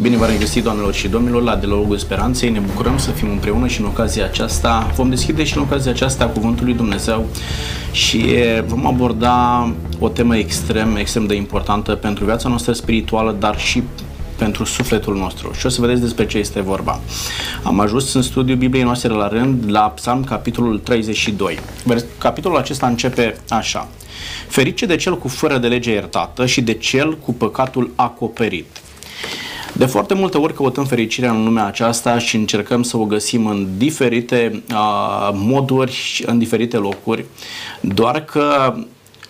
Bine v-am regăsit, doamnelor și domnilor, la Dialogul Speranței. Ne bucurăm să fim împreună și în ocazia aceasta vom deschide și în ocazia aceasta Cuvântul lui Dumnezeu și vom aborda o temă extrem de importantă pentru viața noastră spirituală, dar și pentru sufletul nostru. Și o să vedeți despre ce este vorba. Am ajuns în studiul Bibliei noastre la rând la Psalm, capitolul 32. Capitolul acesta începe așa. Ferice de cel cu fără de lege iertată și de cel cu păcatul acoperit. De foarte multe ori căutăm fericirea în lumea aceasta și încercăm să o găsim în diferite moduri, în diferite locuri, doar că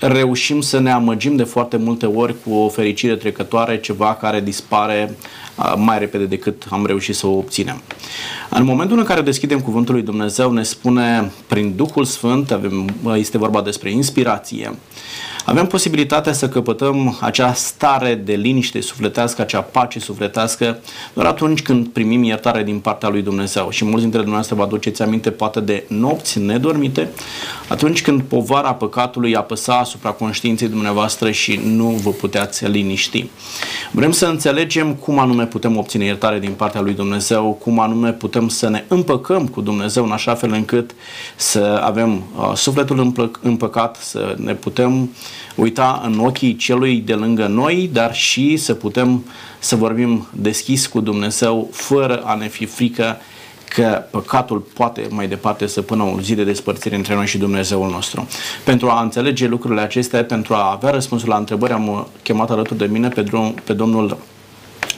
reușim să ne amăgim de foarte multe ori cu o fericire trecătoare, ceva care dispare mai repede decât am reușit să o obținem. În momentul în care deschidem Cuvântul lui Dumnezeu, ne spune prin Duhul Sfânt, este vorba despre inspirație, avem posibilitatea să căpătăm acea stare de liniște sufletească, acea pace sufletească, doar atunci când primim iertare din partea lui Dumnezeu. Și mulți dintre dumneavoastră vă aduceți aminte poate de nopți nedormite, atunci când povara păcatului apăsa asupra conștiinței dumneavoastră și nu vă puteați liniști. Vrem să înțelegem cum anume putem obține iertare din partea lui Dumnezeu, cum anume putem să ne împăcăm cu Dumnezeu în așa fel încât să avem sufletul împăcat, să ne putem uita în ochii celui de lângă noi, dar și să putem să vorbim deschis cu Dumnezeu fără a ne fi frică că păcatul poate mai departe să pună o zi de despărțire între noi și Dumnezeul nostru. Pentru a înțelege lucrurile acestea, pentru a avea răspunsul la întrebări, am chemat alături de mine pe domnul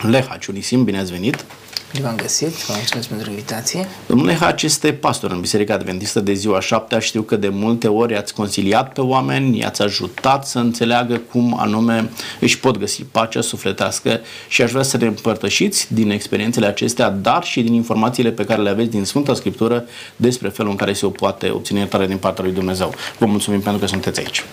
Leha Ciunisim. Bine ați venit! Bine v-am găsit, vă mulțumesc pentru invitație. Domnul Leha, este pastor în Biserica Adventistă de ziua șaptea. Știu că de multe ori i-ați conciliat pe oameni, i-ați ajutat să înțeleagă cum anume își pot găsi pacea sufletească și aș vrea să ne împărtășiți din experiențele acestea, dar și din informațiile pe care le aveți din Sfânta Scriptură despre felul în care se poate obține iertare din partea lui Dumnezeu. Vă mulțumim pentru că sunteți aici.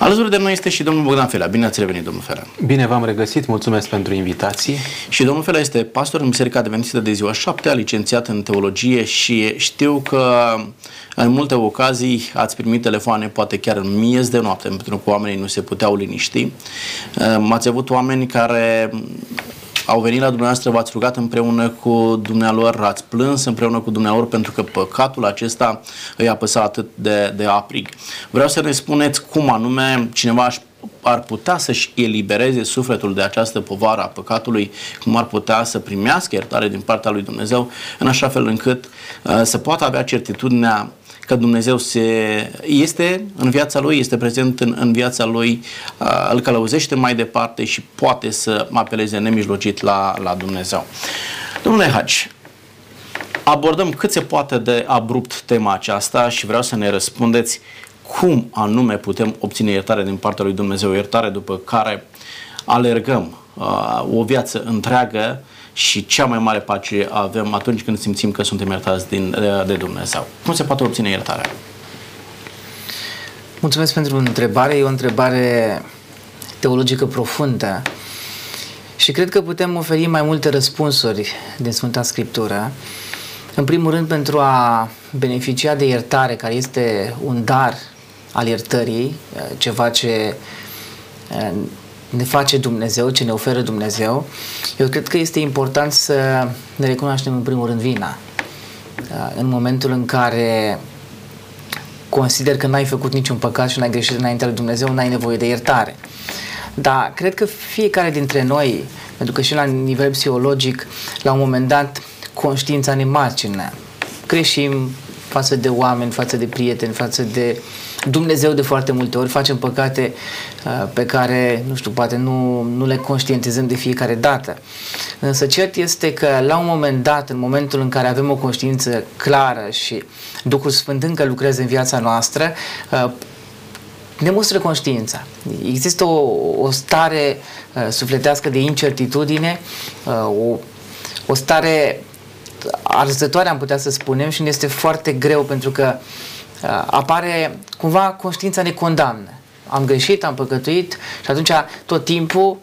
Alături de noi este și domnul Bogdan Felea. Bine ați revenit, domnul Felea. Bine v-am regăsit, mulțumesc pentru invitație. Și domnul Felea este pastor în Biserica Adventistă de ziua șaptea, licențiat în teologie și știu că în multe ocazii ați primit telefoane, poate chiar în miez de noapte, pentru că oamenii nu se puteau liniști. Ați avut oameni care au venit la dumneavoastră, v-ați rugat împreună cu dumnealor, ați plâns împreună cu dumnealor pentru că păcatul acesta îi apăsa atât de aprig. Vreau să ne spuneți cum anume cineva ar putea să-și elibereze sufletul de această povară a păcatului, cum ar putea să primească iertare din partea lui Dumnezeu, în așa fel încât să poată avea certitudinea că Dumnezeu este în viața lui, este prezent în viața lui, îl călăuzește mai departe și poate să apeleze nemijlocit la Dumnezeu. Domnule Haci, abordăm cât se poate de abrupt tema aceasta și vreau să ne răspundeți cum anume putem obține iertare din partea lui Dumnezeu, iertare după care alergăm o viață întreagă și cea mai mare pace avem atunci când simțim că suntem iertați de Dumnezeu. Cum se poate obține iertarea? Mulțumesc pentru întrebare. E o întrebare teologică profundă și cred că putem oferi mai multe răspunsuri din Sfânta Scriptură. În primul rând, pentru a beneficia de iertare, care este un dar al iertării, ceva ce ne face Dumnezeu, ce ne oferă Dumnezeu, eu cred că este important să ne recunoaștem în primul rând vina. În momentul în care consider că n-ai făcut niciun păcat și n-ai greșit înaintea lui Dumnezeu, n-ai nevoie de iertare. Dar cred că fiecare dintre noi, pentru că și la nivel psihologic, la un moment dat, conștiința ne marginea. Greșim față de oameni, față de prieteni, față de Dumnezeu de foarte multe ori, facem păcate pe care, nu știu, poate nu le conștientizăm de fiecare dată. Însă cert este că la un moment dat, în momentul în care avem o conștiință clară și Duhul Sfânt încă lucrează în viața noastră, ne mustră conștiința. Există o stare sufletească de incertitudine, o stare arzătoare, am putea să spunem, și ne este foarte greu pentru că apare cumva conștiința ne condamnă. Am greșit, am păcătuit și atunci tot timpul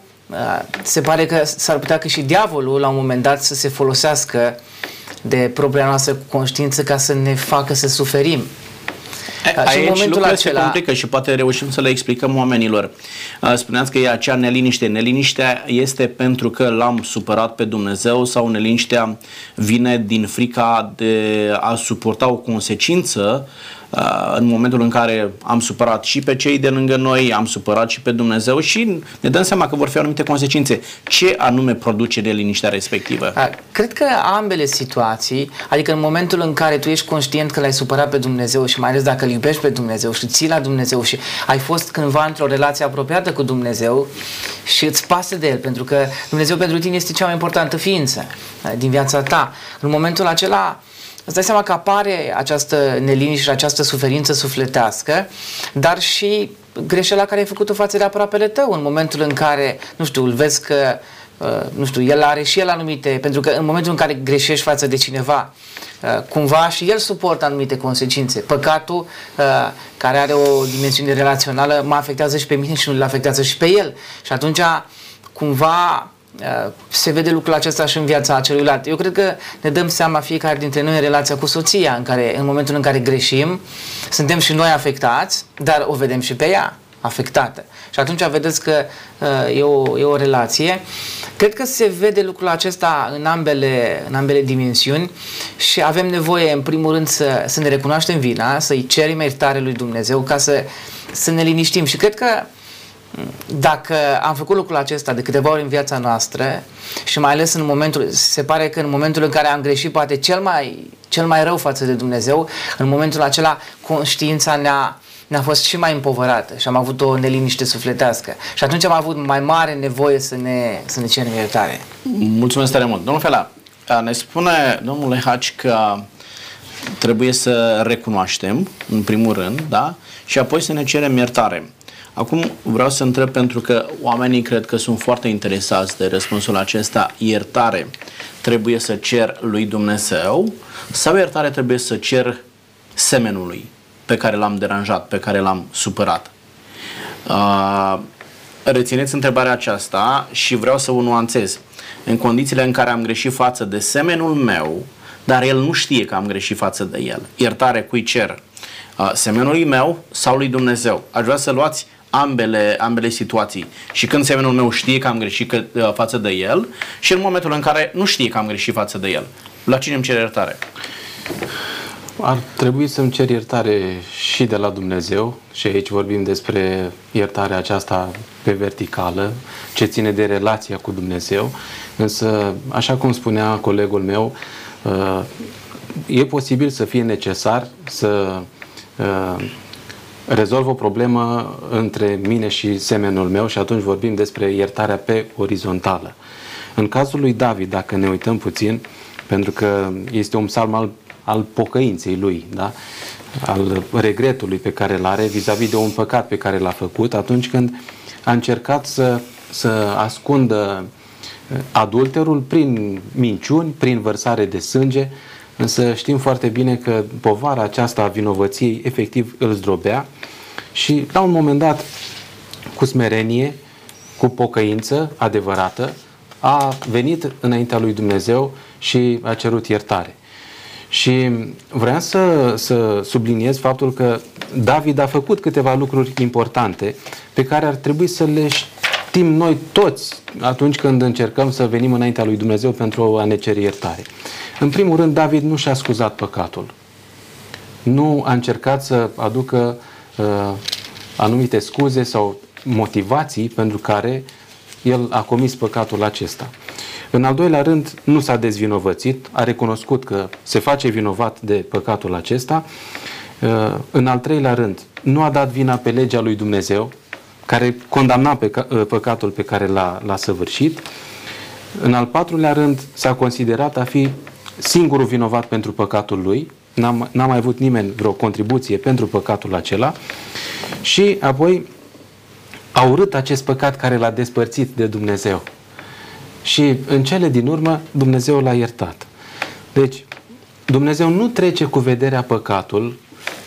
se pare că s-ar putea că și diavolul la un moment dat să se folosească de propria noastră conștiință ca să ne facă să suferim. Aici lucrurile se complică și poate reușim să le explicăm oamenilor. Spuneați că e acea neliniște. Neliniștea este pentru că l-am supărat pe Dumnezeu sau neliniștea vine din frica de a suporta o consecință în momentul în care am supărat și pe cei de lângă noi, am supărat și pe Dumnezeu și ne dăm seama că vor fi anumite consecințe. Ce anume produce neliniștea respectivă? Cred că ambele situații, adică în momentul în care tu ești conștient că l-ai supărat pe Dumnezeu și mai ales dacă îl iubești pe Dumnezeu și ții la Dumnezeu și ai fost cândva într-o relație apropiată cu Dumnezeu și îți pasă de el, pentru că Dumnezeu pentru tine este cea mai importantă ființă din viața ta. În momentul acela îți dai seama că apare această neliniște și această suferință sufletească, dar și greșeala care ai făcut-o față de aproapele tău în momentul în care, nu știu, îl vezi că, nu știu, el are și el anumite, pentru că în momentul în care greșești față de cineva, cumva și el suportă anumite consecințe. Păcatul, care are o dimensiune relațională, mă afectează și pe mine și îl afectează și pe el. Și atunci, cumva, se vede lucrul acesta și în viața celuilalt. Eu cred că ne dăm seama fiecare dintre noi în relația cu soția, în momentul în care greșim, suntem și noi afectați, dar o vedem și pe ea afectată. Și atunci vedeți că e o relație. Cred că se vede lucrul acesta în ambele dimensiuni și avem nevoie, în primul rând, să ne recunoaștem vina, să-i cerem iertare lui Dumnezeu ca să ne liniștim. Și cred că dacă am făcut lucrul acesta de câteva ori în viața noastră și mai ales se pare că în momentul în care am greșit poate cel mai rău față de Dumnezeu, în momentul acela conștiința ne-a fost și mai împovărată și am avut o neliniște sufletească și atunci am avut mai mare nevoie să ne cerem iertare. Mulțumesc tare mult. Domnul Felea, ne spune domnul Lehaci că trebuie să recunoaștem în primul rând, da? Și apoi să ne cerem iertare. Acum vreau să întreb, pentru că oamenii cred că sunt foarte interesați de răspunsul acesta, iertare trebuie să cer lui Dumnezeu sau iertare trebuie să cer semenului pe care l-am deranjat, pe care l-am supărat? Rețineți întrebarea aceasta și vreau să o nuanțez. În condițiile în care am greșit față de semenul meu, dar el nu știe că am greșit față de el, iertare cui cer? Semenului meu sau lui Dumnezeu? Aș vrea să luați ambele situații. Și când semenul meu știe că am greșit față de el și în momentul în care nu știe că am greșit față de el. La cine îmi cer iertare? Ar trebui să-mi cer iertare și de la Dumnezeu și aici vorbim despre iertarea aceasta pe verticală, ce ține de relația cu Dumnezeu. Însă, așa cum spunea colegul meu, e posibil să fie necesar să rezolv o problemă între mine și semenul meu și atunci vorbim despre iertarea pe orizontală. În cazul lui David, dacă ne uităm puțin, pentru că este un psalm al pocăinței lui, da? Al regretului pe care îl are vis-a-vis de un păcat pe care l-a făcut, atunci când a încercat să ascundă adulterul prin minciuni, prin vărsare de sânge. Însă știm foarte bine că povara aceasta a vinovăției efectiv îl zdrobea și la un moment dat, cu smerenie, cu pocăință adevărată, a venit înaintea lui Dumnezeu și a cerut iertare. Și vreau să subliniez faptul că David a făcut câteva lucruri importante pe care ar trebui să le știm noi toți atunci când încercăm să venim înaintea lui Dumnezeu pentru a ne cere iertare. În primul rând, David nu și-a scuzat păcatul. Nu a încercat să aducă anumite scuze sau motivații pentru care el a comis păcatul acesta. În al doilea rând, nu s-a dezvinovățit, a recunoscut că se face vinovat de păcatul acesta. În al treilea rând, nu a dat vina pe legea lui Dumnezeu, care condamna păcatul pe care l-a săvârșit. În al patrulea rând, s-a considerat a fi singurul vinovat pentru păcatul lui, n-a mai avut nimeni vreo contribuție pentru păcatul acela și apoi a urât acest păcat care l-a despărțit de Dumnezeu. Și în cele din urmă Dumnezeu l-a iertat. Deci Dumnezeu nu trece cu vederea păcatul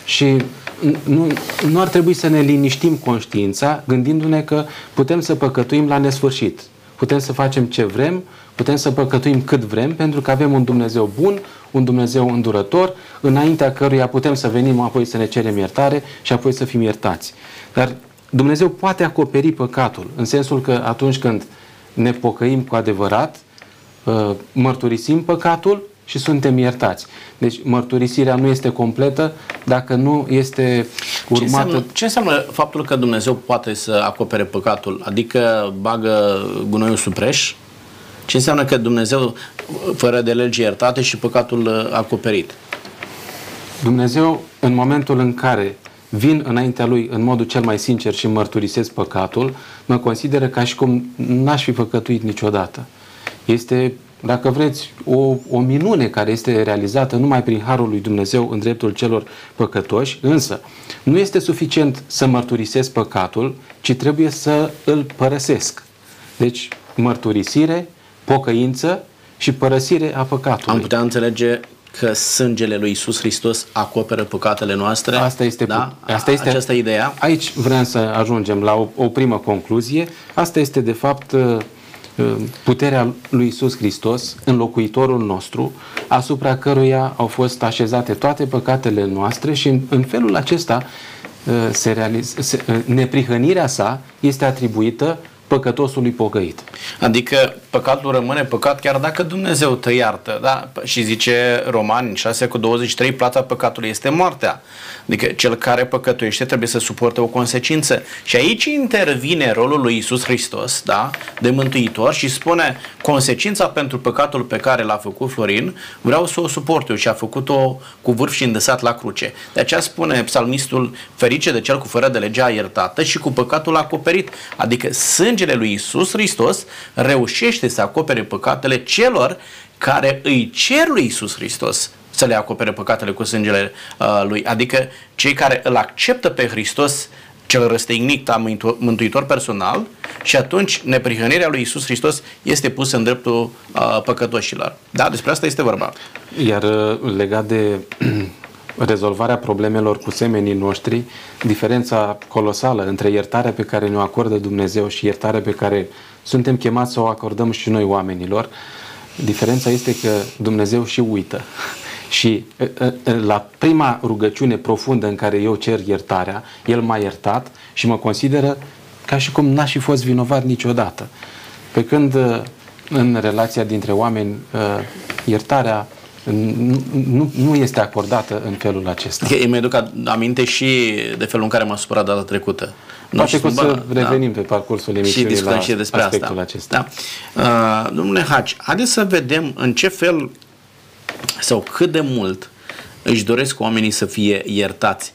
și nu ar trebui să ne liniștim conștiința gândindu-ne că putem să păcătuim la nesfârșit. Putem să facem ce vrem, putem să păcătuim cât vrem, pentru că avem un Dumnezeu bun, un Dumnezeu îndurător, înaintea căruia putem să venim apoi să ne cerem iertare și apoi să fim iertați. Dar Dumnezeu poate acoperi păcatul, în sensul că atunci când ne pocăim cu adevărat, mărturisim păcatul și suntem iertați. Deci mărturisirea nu este completă dacă nu este urmată... Ce înseamnă faptul că Dumnezeu poate să acopere păcatul? Adică bagă gunoiul sub preș? Ce înseamnă că Dumnezeu fără de lege iertate și păcatul acoperit? Dumnezeu, în momentul în care vin înaintea Lui în modul cel mai sincer și mărturisesc păcatul, mă consideră ca și cum n-aș fi păcătuit niciodată. Este, dacă vreți, o minune care este realizată numai prin harul lui Dumnezeu în dreptul celor păcătoși, însă nu este suficient să mărturisesc păcatul, ci trebuie să îl părăsesc. Deci mărturisire, pocăință și părăsire a păcatului. Am putea înțelege că sângele lui Iisus Hristos acoperă păcatele noastre? Asta este, da? Aceasta ideea? Aici vrem să ajungem la o primă concluzie. Asta este, de fapt, puterea lui Iisus Hristos, înlocuitorul nostru, asupra căruia au fost așezate toate păcatele noastre și în felul acesta neprihănirea sa este atribuită păcătosului pocăit. Adică păcatul rămâne păcat chiar dacă Dumnezeu te iartă, da? Și zice Romani 6:23, plata păcatului este moartea. Adică cel care păcătuiește trebuie să suporte o consecință. Și aici intervine rolul lui Iisus Hristos, da? De mântuitor și spune consecința pentru păcatul pe care l-a făcut Florin, vreau să o suport eu, și a făcut-o cu vârf și îndesat la cruce. De aceea spune psalmistul, ferice de cel cu fără de legea iertată și cu păcatul acoperit. Adică sângele lui Iisus Hristos reușește să acopere păcatele celor care îi cer lui Iisus Hristos să le acopere păcatele cu sângele lui. Adică cei care îl acceptă pe Hristos cel răstignit ca mântuitor personal, și atunci neprihănirea lui Iisus Hristos este pusă în dreptul păcătoșilor. Da? Despre asta este vorba. Iar legat de rezolvarea problemelor cu semenii noștri, diferența colosală între iertarea pe care ne-o acordă Dumnezeu și iertarea pe care suntem chemați să o acordăm și noi oamenilor, diferența este că Dumnezeu și uită. Și la prima rugăciune profundă în care eu cer iertarea, El m-a iertat și mă consideră ca și cum n-aș fi fost vinovat niciodată. Pe când în relația dintre oameni, iertarea nu este acordată în felul acesta. Eu mi-aduc aminte și de felul în care m-a supărat data trecută. Poate că o să revenim pe parcursul emisiunii și discutăm și despre aspectul acesta. Da. Domnule Haci, haideți să vedem în ce fel sau cât de mult își doresc oamenii să fie iertați,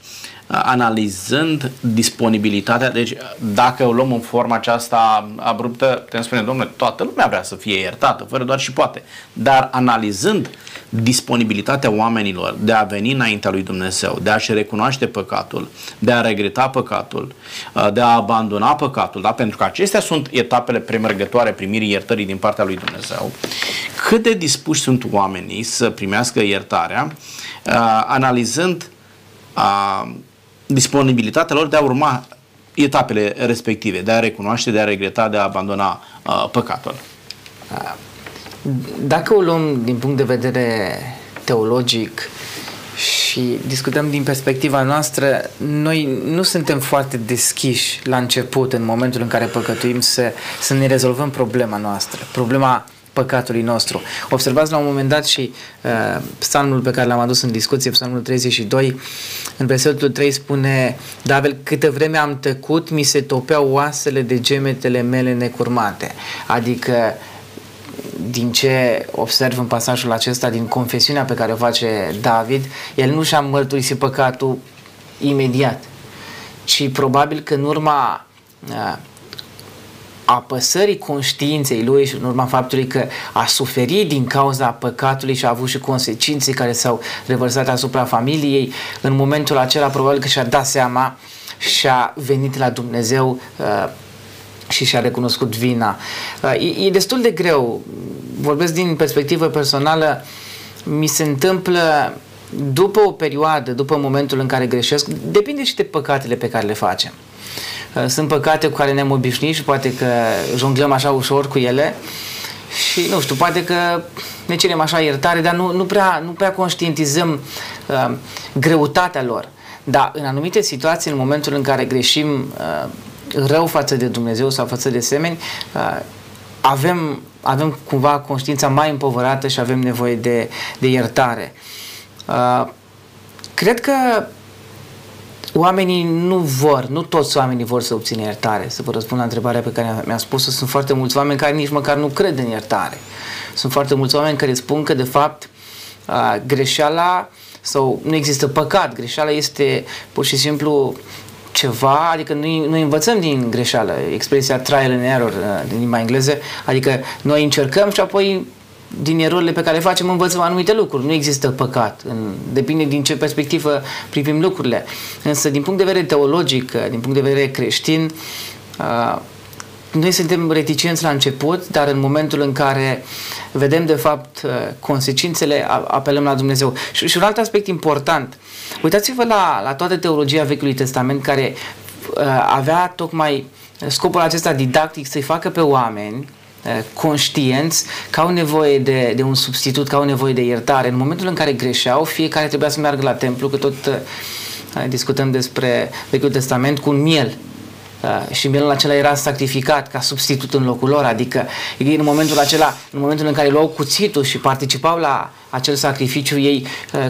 analizând disponibilitatea. Deci dacă o luăm în forma aceasta abruptă, putem spune, domnule, toată lumea vrea să fie iertată, fără doar și poate, dar analizând disponibilitatea oamenilor de a veni înaintea lui Dumnezeu, de a-și recunoaște păcatul, de a regreta păcatul, de a abandona păcatul, da? Pentru că acestea sunt etapele premergătoare primirii iertării din partea lui Dumnezeu, cât de dispuși sunt oamenii să primească iertarea, analizând disponibilitatea lor de a urma etapele respective, de a recunoaște, de a regreta, de a abandona păcatul. Dacă o luăm din punct de vedere teologic și discutăm din perspectiva noastră, noi nu suntem foarte deschiși la început, în momentul în care păcătuim, să ne rezolvăm problema noastră, problema păcatului nostru. Observați la un moment dat și psalmul pe care l-am adus în discuție, psalmul 32, în versetul 3 spune David, câtă vreme am tăcut, mi se topeau oasele de gemetele mele necurmate. Adică din ce observ în pasajul acesta, din confesiunea pe care o face David, el nu și-a mărturisit păcatul imediat, ci probabil că în urma apăsării conștiinței lui și în urma faptului că a suferit din cauza păcatului și a avut și consecințe care s-au revărsat asupra familiei, în momentul acela probabil că și-a dat seama și a venit la Dumnezeu și și-a recunoscut vina. E destul de greu, vorbesc din perspectivă personală, mi se întâmplă după o perioadă, după momentul în care greșesc, depinde și de păcatele pe care le facem. Sunt păcate cu care ne-am obișnuit și poate că jonglăm așa ușor cu ele și nu știu, poate că ne cerem așa iertare, dar nu prea conștientizăm greutatea lor. Dar în anumite situații, în momentul în care greșim rău față de Dumnezeu sau față de semeni, avem cumva conștiința mai împovărată și avem nevoie de iertare. Cred că oamenii nu toți oamenii vor să obțină iertare. Să vă răspund la întrebarea pe care mi-a spus-o, sunt foarte mulți oameni care nici măcar nu cred în iertare. Sunt foarte mulți oameni care spun că de fapt greșeala sau nu există păcat, greșeala este pur și simplu ceva, adică noi învățăm din greșeală, expresia trial and error din limba engleză, adică noi încercăm și apoi din erorile pe care le facem învățăm anumite lucruri. Nu există păcat, depinde din ce perspectivă privim lucrurile. Însă din punct de vedere teologic, din punct de vedere creștin, noi suntem reticenți la început, dar în momentul în care vedem de fapt consecințele, apelăm la Dumnezeu. Și un alt aspect important, uitați-vă la toată teologia Vechiului Testament, care avea tocmai scopul acesta didactic, să-i facă pe oameni conștienți că au nevoie de un substitut, că au nevoie de iertare. În momentul în care greșeau, fiecare trebuia să meargă la templu, că tot discutăm despre Vechiul Testament, cu un miel. Și mielul acela era sacrificat ca substitut în locul lor, adică ei în momentul în care luau cuțitul și participau la acel sacrificiu, ei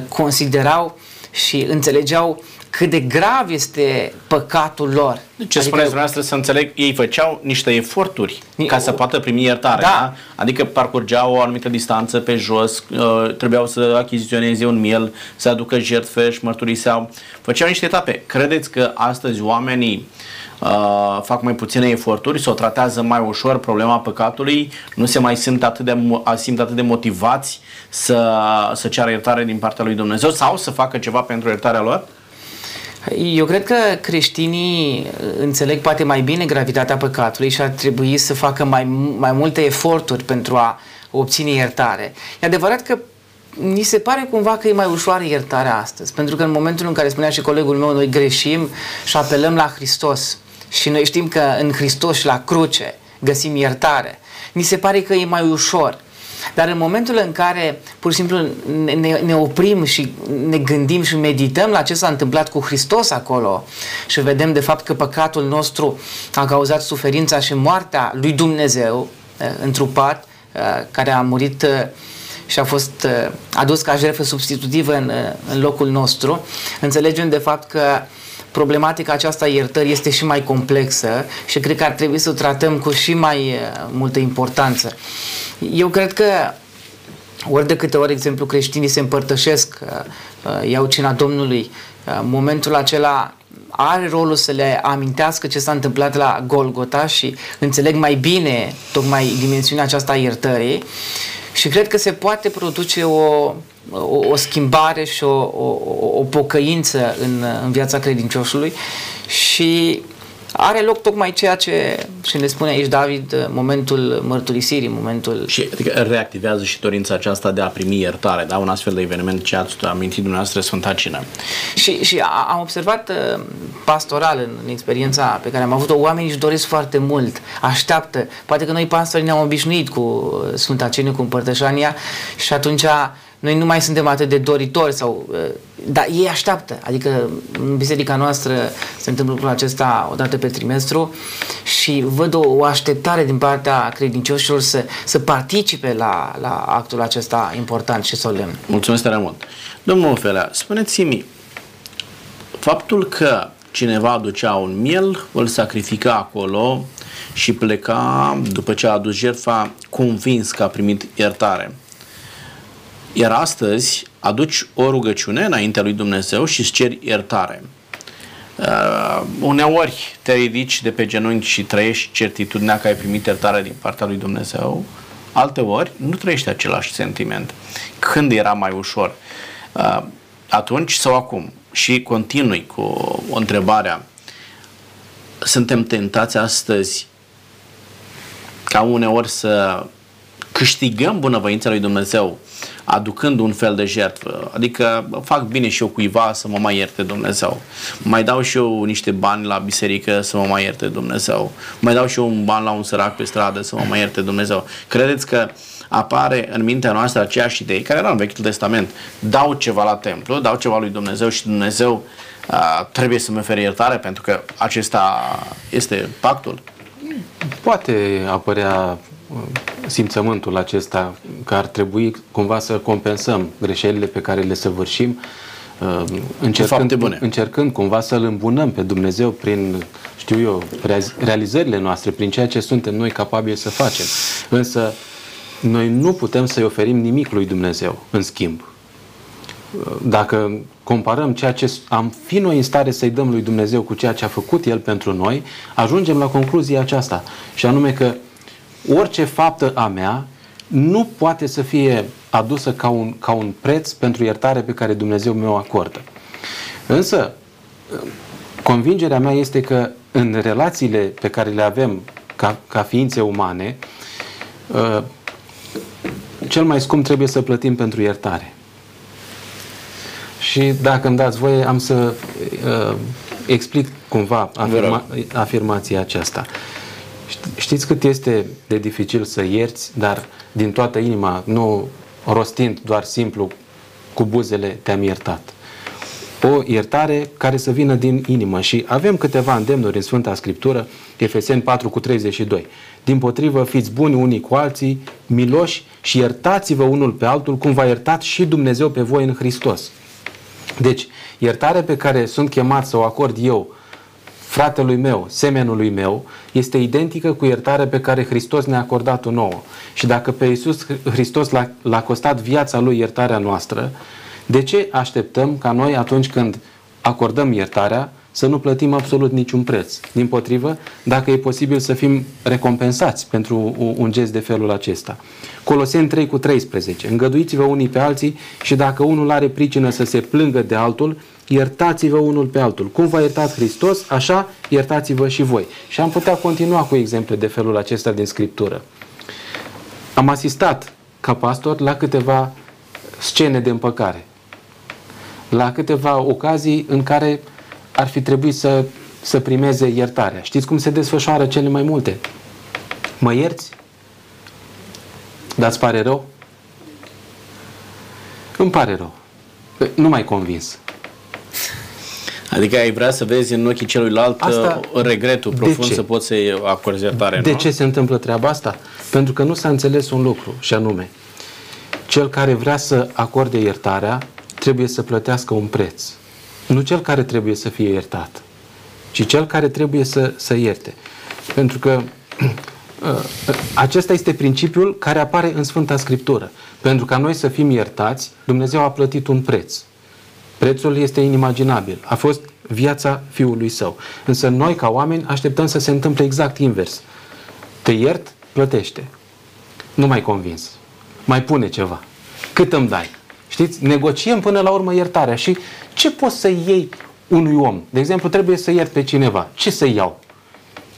considerau și înțelegeau cât de grav este păcatul lor. Ce adică, spuneți dumneavoastră să înțeleg, ei făceau niște eforturi ca să poată primi iertare. Da. Da? Adică parcurgeau o anumită distanță pe jos, trebuiau să achiziționeze un miel, să aducă jertfe și mărturiseau. Făceau niște etape. Credeți că astăzi oamenii fac mai puține eforturi, s-o tratează mai ușor problema păcatului, nu se mai simt atât de motivați să ceară iertare din partea lui Dumnezeu sau să facă ceva pentru iertarea lor? Eu cred că creștinii înțeleg poate mai bine gravitatea păcatului și ar trebui să facă mai multe eforturi pentru a obține iertare. E adevărat că ni se pare cumva că e mai ușoară iertarea astăzi, pentru că în momentul în care spunea și colegul meu, noi greșim și apelăm la Hristos și noi știm că în Hristos și la cruce găsim iertare, ni se pare că e mai ușor. Dar în momentul în care pur și simplu ne oprim și ne gândim și medităm la ce s-a întâmplat cu Hristos acolo și vedem de fapt că păcatul nostru a cauzat suferința și moartea lui Dumnezeu întrupat, care a murit și a fost adus ca jertfă substitutivă în locul nostru, înțelegem de fapt că problematica aceasta a iertării este și mai complexă și cred că ar trebui să o tratăm cu și mai multă importanță. Eu cred că ori de câte ori, exemplu, creștinii se împărtășesc, iau cina Domnului, momentul acela are rolul să le amintească ce s-a întâmplat la Golgota și înțeleg mai bine tocmai dimensiunea aceasta a iertării și cred că se poate produce o schimbare și o pocăință în viața credincioșului și are loc tocmai ceea ce și ne spune aici David, momentul mărturisirii, momentul... Și adică reactivează și dorința aceasta de a primi iertare, da? Un astfel de eveniment ce ați amintit dumneavoastră, Sfânta Cină. Și am observat pastoral în experiența pe care am avut-o, oamenii își doresc foarte mult, așteaptă. Poate că noi pastorii ne-am obișnuit cu Sfânta Cină, cu împărtășania și atunci noi nu mai suntem atât de doritori sau... Dar ei așteaptă, adică în biserica noastră se întâmplă lucrul acesta odată pe trimestru și văd o așteptare din partea credincioșilor să participe la actul acesta important și solemn. Mulțumesc tare mult! Domnul Felea, spuneți-mi, faptul că cineva aducea un miel, îl sacrifica acolo și pleca după ce a adus jertfa convins că a primit iertare. Iar astăzi aduci o rugăciune înaintea lui Dumnezeu și îți ceri iertare. Uneori te ridici de pe genunchi și trăiești certitudinea că ai primit iertare din partea lui Dumnezeu, alteori nu trăiești același sentiment. Când era mai ușor? Atunci sau acum? Și continui cu întrebarea. Suntem tentați astăzi ca uneori să câștigăm bunăvoința lui Dumnezeu aducând un fel de jertfă. Adică fac bine și eu cuiva să mă mai ierte Dumnezeu. Mai dau și eu niște bani la biserică să mă mai ierte Dumnezeu. Mai dau și eu un ban la un sărac pe stradă să mă mai ierte Dumnezeu. Credeți că apare în mintea noastră aceeași idee care era în Vechiul Testament? Dau ceva la templu, dau ceva lui Dumnezeu și Dumnezeu trebuie să-mi ofere iertare pentru că acesta este pactul. Poate apărea simțământul acesta că ar trebui cumva să compensăm greșelile pe care le săvârșim, încercând cumva să-L îmbunăm pe Dumnezeu prin, știu eu, realizările noastre, prin ceea ce suntem noi capabili să facem. Însă noi nu putem să-i oferim nimic lui Dumnezeu în schimb. Dacă comparăm ceea ce am fi noi în stare să-i dăm lui Dumnezeu cu ceea ce a făcut El pentru noi, ajungem la concluzia aceasta, și anume că orice faptă a mea nu poate să fie adusă ca un preț pentru iertare pe care Dumnezeu mi-o acordă. Însă, convingerea mea este că în relațiile pe care le avem ca ființe umane, cel mai scump trebuie să plătim pentru iertare. Și dacă îmi dați voie, am să explic cumva afirmația aceasta. Știți cât este de dificil să ierți, dar din toată inima, nu rostind doar simplu cu buzele te-am iertat. O iertare care să vină din inimă. Și avem câteva îndemnuri în Sfânta Scriptură, Efeseni 4:32. Dimpotrivă, fiți buni unii cu alții, miloși și iertați-vă unul pe altul, cum v-a iertat și Dumnezeu pe voi în Hristos. Deci, iertarea pe care sunt chemat să o acord eu fratelui meu, semenului meu, este identică cu iertarea pe care Hristos ne-a acordat-o nouă. Și dacă pe Iisus Hristos l-a costat viața Lui iertarea noastră, de ce așteptăm ca noi atunci când acordăm iertarea să nu plătim absolut niciun preț? Dimpotrivă, dacă e posibil să fim recompensați pentru un gest de felul acesta. Coloseni 3:13. Îngăduiți-vă unii pe alții și dacă unul are pricină să se plângă de altul, iertați-vă unul pe altul. Cum v-a iertat Hristos, așa iertați-vă și voi. Și am putea continua cu exemple de felul acesta din Scriptură. Am asistat ca pastor la câteva scene de împăcare, la câteva ocazii în care ar fi trebuit să primeze iertarea. Știți cum se desfășoară cele mai multe? Mă ierți? Dar-ți pare rău? Îmi pare rău. Nu m-ai convins. Adică ai vrea să vezi în ochii celuilalt asta, regretul profund să poți să-i acorzi iertare. De ce se întâmplă treaba asta? Pentru că nu s-a înțeles un lucru, și anume, cel care vrea să acorde iertarea trebuie să plătească un preț. Nu cel care trebuie să fie iertat, ci cel care trebuie să ierte. Pentru că acesta este principiul care apare în Sfânta Scriptură. Pentru ca noi să fim iertați, Dumnezeu a plătit un preț. Prețul este inimaginabil. A fost viața Fiului Său. Însă noi, ca oameni, așteptăm să se întâmple exact invers. Te iert, plătește. Nu m-ai convins. Mai pune ceva. Cât îmi dai? Știți? Negociem până la urmă iertarea. Și ce poți să iei unui om? De exemplu, trebuie să iert pe cineva. Ce să iau?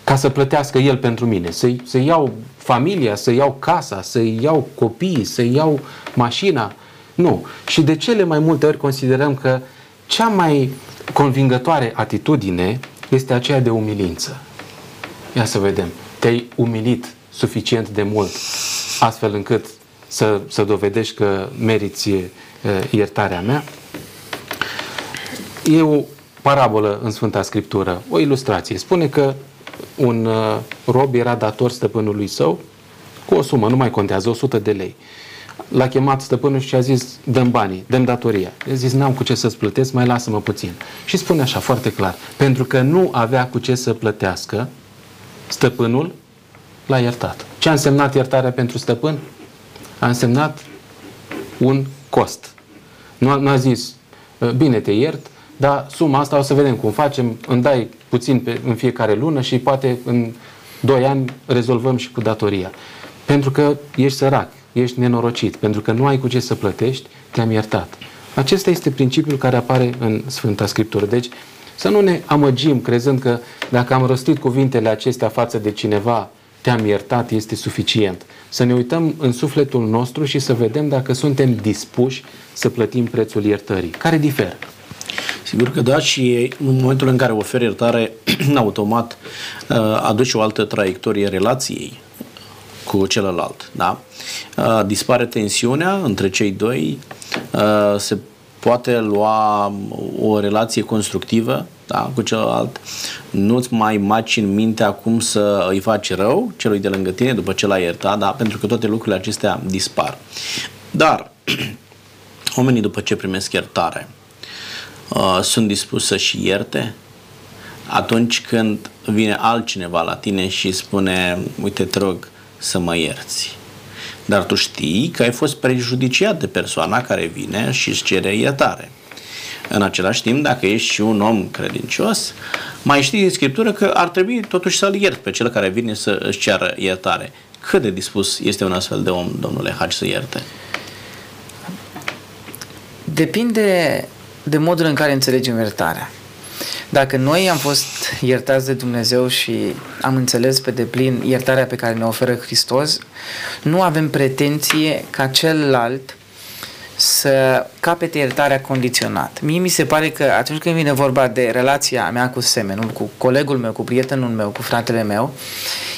Ca să plătească el pentru mine. Să-i iau familia, să-i iau casa, să-i iau copiii, să-i iau mașina. Nu. Și de cele mai multe ori considerăm că cea mai convingătoare atitudine este aceea de umilință. Ia să vedem. Te-ai umilit suficient de mult astfel încât să dovedești că meriți iertarea mea. E o parabolă în Sfânta Scriptură, o ilustrație. Spune că un rob era dator stăpânului său cu o sumă, nu mai contează, 100 de lei. L-a chemat stăpânul și a zis, dăm banii, dăm datoria. I-a zis, n-am cu ce să-ți plătesc, mai lasă-mă puțin. Și spune așa, foarte clar, pentru că nu avea cu ce să plătească, stăpânul l-a iertat. Ce a însemnat iertarea pentru stăpân? A însemnat un cost. Nu a zis, bine, te iert, dar suma asta o să vedem cum facem, îmi dai puțin în fiecare lună și poate în 2 ani rezolvăm și cu datoria. Pentru că ești sărac, ești nenorocit, pentru că nu ai cu ce să plătești, te-am iertat. Acesta este principiul care apare în Sfânta Scriptură. Deci să nu ne amăgim crezând că dacă am rostit cuvintele acestea față de cineva te-am iertat, este suficient. Să ne uităm în sufletul nostru și să vedem dacă suntem dispuși să plătim prețul iertării. Care diferă? Sigur că da, și în momentul în care oferi iertare, automat aduci o altă traiectorie relației cu celălalt. Da? Dispare tensiunea între cei doi, se poate lua o relație constructivă, da, cu celălalt, nu-ți mai maci în minte acum să îi faci rău celui de lângă tine după ce l-ai iertat, da, pentru că toate lucrurile acestea dispar. Dar oamenii, după ce primesc iertare, sunt dispuși să și ierte atunci când vine altcineva la tine și spune: uite, te rog să mă ierți. Dar tu știi că ai fost prejudiciat de persoana care vine și îți cere iertare. În același timp, dacă ești și un om credincios, mai știi din Scriptură că ar trebui totuși să-l ierți pe cel care vine să își ceară iertare. Cât de dispus este un astfel de om, domnule Hagi, să ierte? Depinde de modul în care înțelegem iertarea. Dacă noi am fost iertați de Dumnezeu și am înțeles pe deplin iertarea pe care ne oferă Hristos, nu avem pretenție ca celălalt să capete iertarea condiționat. Mie mi se pare că atunci când vine vorba de relația mea cu semenul, cu colegul meu, cu prietenul meu, cu fratele meu,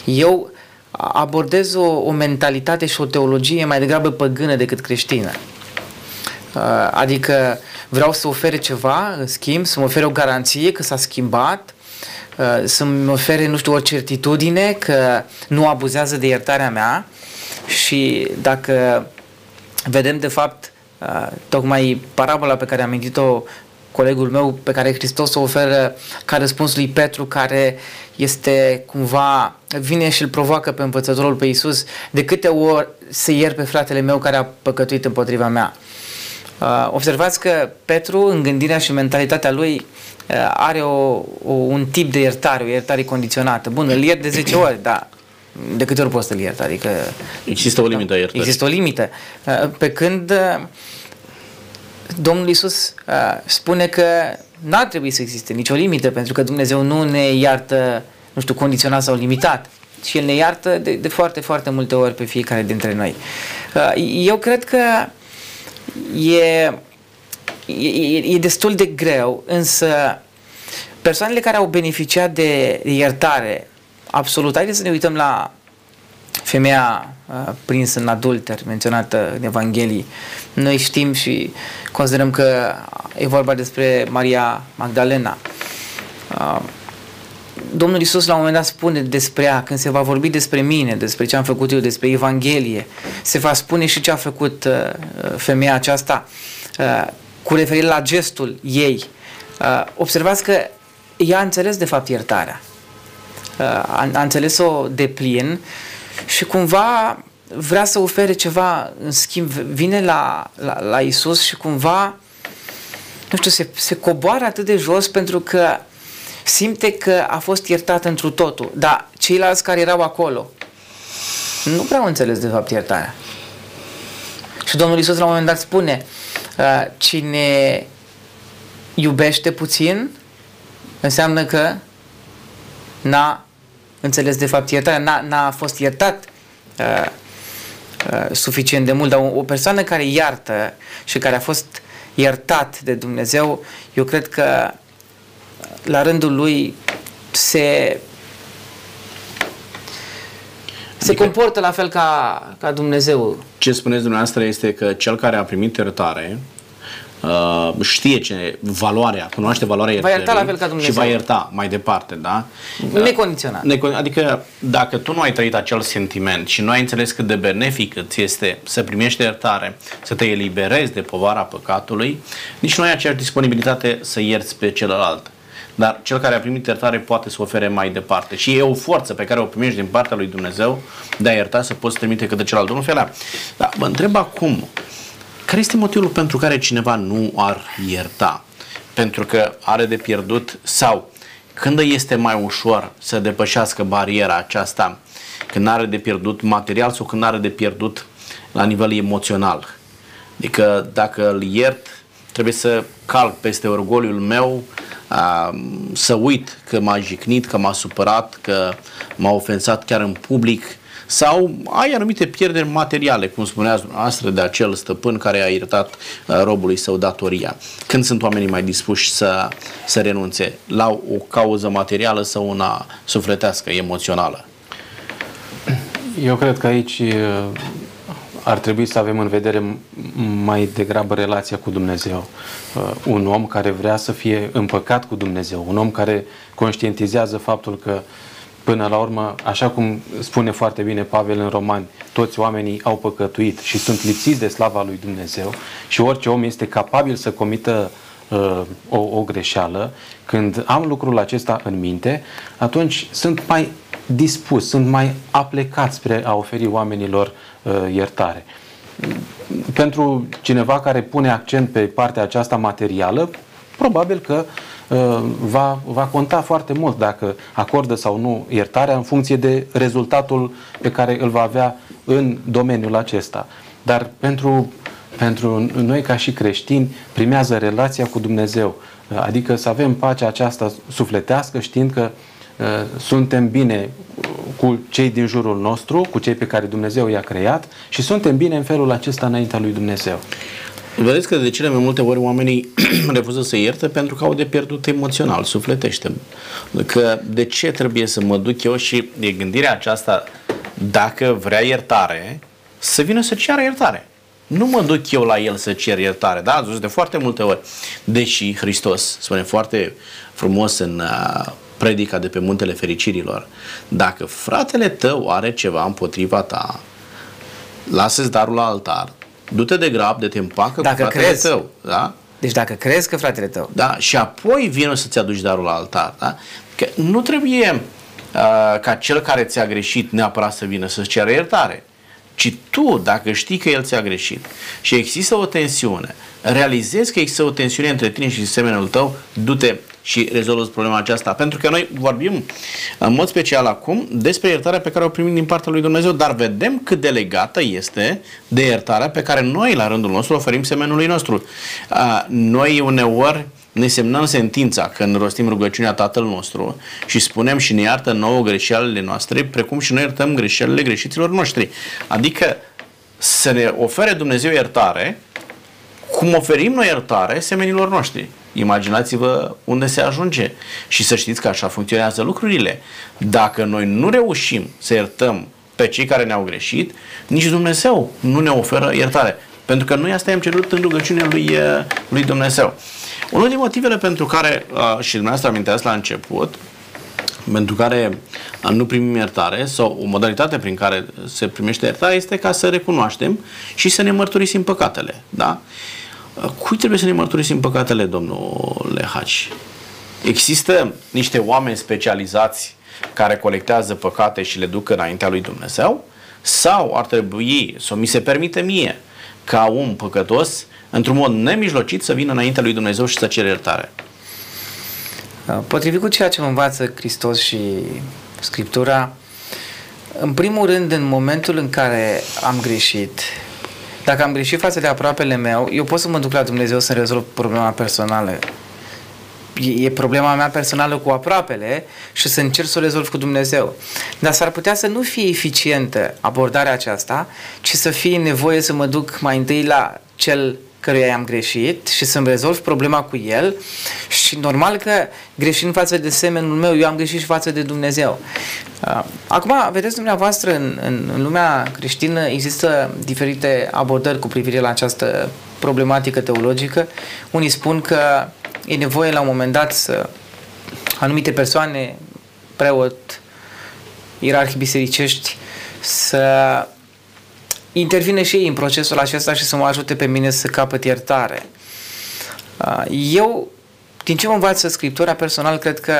eu abordez o mentalitate și o teologie mai degrabă păgână decât creștină. Adică vreau să ofere ceva în schimb, să-mi ofere o garanție că s-a schimbat, să-mi ofere, nu știu, o certitudine că nu abuzează de iertarea mea. Și dacă vedem de fapt tocmai parabola pe care am amintit-o colegul meu, pe care Hristos o oferă ca răspuns lui Petru, care este cumva, vine și îl provoacă pe învățătorul, pe Iisus: de câte ori să iert pe fratele meu care a păcătuit împotriva mea? Observați că Petru, în gândirea și mentalitatea lui, are un tip de iertare, o iertare condiționată. Bun, îl iert de 10 ori, dar de câte ori poți să-l iert? Adică există o limită a iertării. Există o limită. Pe când Domnul Iisus spune că n-ar trebui să existe nicio limită, pentru că Dumnezeu nu ne iartă, nu știu, condiționat sau limitat. Și El ne iartă de foarte, foarte multe ori pe fiecare dintre noi. Eu cred că E destul de greu, însă persoanele care au beneficiat de iertare absolută, haideți să ne uităm la femeia prinsă în adulter, menționată în Evanghelii. Noi știm și considerăm că e vorba despre Maria Magdalena. Domnul Iisus la un moment dat spune despre ea: când se va vorbi despre mine, despre ce am făcut eu, despre Evanghelie, se va spune și ce a făcut femeia aceasta, cu referire la gestul ei. Observați că ea a înțeles de fapt iertarea, a înțeles-o de plin și cumva vrea să ofere ceva în schimb. Vine la Iisus și cumva, nu știu, se coboară atât de jos, pentru că simte că a fost iertat întru totul, dar ceilalți care erau acolo nu prea au înțeles de fapt iertarea. Și Domnul Iisus la un moment dat spune: cine iubește puțin înseamnă că n-a înțeles de fapt iertarea, n-a fost iertat suficient de mult. Dar o persoană care iartă și care a fost iertat de Dumnezeu, eu cred că la rândul lui se comportă la fel ca Dumnezeu. Ce spuneți dumneavoastră este că cel care a primit iertare știe cunoaște valoarea iertării, va ierta la fel ca Dumnezeu și va ierta mai departe, da? Necondiționat. Adică dacă tu nu ai trăit acel sentiment și nu ai înțeles cât de benefic îți este să primești iertare, să te eliberezi de povara păcatului, nici nu ai aceeași disponibilitate să ierți pe celălalt. Dar cel care a primit iertare poate să ofere mai departe. Și e o forță pe care o primești din partea lui Dumnezeu de a ierta, să poți trimite către celălalt. Domnul Felea, dar mă întreb acum, care este motivul pentru care cineva nu ar ierta? Pentru că are de pierdut, sau când este mai ușor să depășească bariera aceasta, când are de pierdut material sau când are de pierdut la nivel emoțional? Adică dacă îl iert, trebuie să calc peste orgoliul meu, să uit că m-a jignit, că m-a supărat, că m-a ofensat chiar în public, sau ai anumite pierderi materiale, cum spuneați dumneavoastră, de acel stăpân care a iertat robului său datoria. Când sunt oamenii mai dispuși să renunțe la o cauză materială sau una sufletească, emoțională? Eu cred că aici ar trebui să avem în vedere mai degrabă relația cu Dumnezeu. Un om care vrea să fie împăcat cu Dumnezeu, un om care conștientizează faptul că până la urmă, așa cum spune foarte bine Pavel în Romani, toți oamenii au păcătuit și sunt lipsiți de slava lui Dumnezeu și orice om este capabil să comită o greșeală. Când am lucrul acesta în minte, atunci sunt mai dispus, sunt mai aplecat spre a oferi oamenilor iertare. Pentru cineva care pune accent pe partea aceasta materială, probabil că va conta foarte mult dacă acordă sau nu iertarea în funcție de rezultatul pe care îl va avea în domeniul acesta. Dar pentru noi ca și creștini primează relația cu Dumnezeu. Adică să avem pacea aceasta sufletească știind că suntem bine cu cei din jurul nostru, cu cei pe care Dumnezeu i-a creat și suntem bine în felul acesta înaintea lui Dumnezeu. Vedeți că de cele mai multe ori oamenii refuză să ierte pentru că au de pierdut emoțional, sufletește. Că de ce trebuie să mă duc eu și e gândirea aceasta, dacă vrea iertare, să vină să ceară iertare. Nu mă duc eu la el să cer iertare, da? Ați văzut de foarte multe ori. Deși Hristos spune foarte frumos în predica de pe Muntele Fericirilor, dacă fratele tău are ceva împotriva ta, lasă-ți darul la altar, du-te de grab, de te împacă dacă cu fratele tău. Da? Deci dacă crezi că fratele tău. Da? Și apoi vine să-ți aduci darul la altar. Da? Că nu trebuie ca cel care ți-a greșit neapărat să vină să-ți ceară iertare. Ci tu, dacă știi că el ți-a greșit și există o tensiune, realizezi că există o tensiune între tine și semenul tău, du-te și rezolvă problema aceasta. Pentru că noi vorbim în mod special acum despre iertarea pe care o primim din partea lui Dumnezeu, dar vedem cât de legată este de iertarea pe care noi, la rândul nostru, oferim semenului nostru. Noi uneori ne semnăm sentința când rostim rugăciunea Tatăl nostru și spunem și ne iartă nouă greșelile noastre, precum și noi iertăm greșelile greșiților noștri. Adică să ne ofere Dumnezeu iertare cum oferim noi iertare semenilor noștri. Imaginați-vă unde se ajunge și să știți că așa funcționează lucrurile. Dacă noi nu reușim să iertăm pe cei care ne-au greșit, nici Dumnezeu nu ne oferă iertare. Pentru că noi asta i-am cerut în rugăciunea lui Dumnezeu. Unul din motivele pentru care, și dumneavoastră aminteați la început, pentru care nu primim iertare sau o modalitate prin care se primește iertare este ca să recunoaștem și să ne mărturisim păcatele. Da? Cui trebuie să ne mărturisim păcatele, domnul Lehaci? Există niște oameni specializați care colectează păcate și le duc înaintea lui Dumnezeu? Sau ar trebui, sau mi se permite mie, ca om păcătos, într-un mod nemijlocit, să vină înaintea lui Dumnezeu și să cere iertare? Potrivit cu ceea ce învață Hristos și Scriptura, în primul rând, în momentul în care am greșit, dacă am greșit față de aproapele meu, eu pot să mă duc la Dumnezeu să rezolv problema personală. E problema mea personală cu aproapele și să încerc să o rezolv cu Dumnezeu. Dar s-ar putea să nu fie eficientă abordarea aceasta, ci să fie nevoie să mă duc mai întâi la cel căruia i-am greșit și să-mi rezolv problema cu el și normal că greșind față de semenul meu, eu am greșit și față de Dumnezeu. Acum, vedeți dumneavoastră, în lumea creștină există diferite abordări cu privire la această problematică teologică. Unii spun că e nevoie la un moment dat să anumite persoane, preot, ierarhii bisericești, să intervine și ei în procesul acesta și să mă ajute pe mine să capăt iertare. Eu, din ce mă învață Scriptura personal, cred că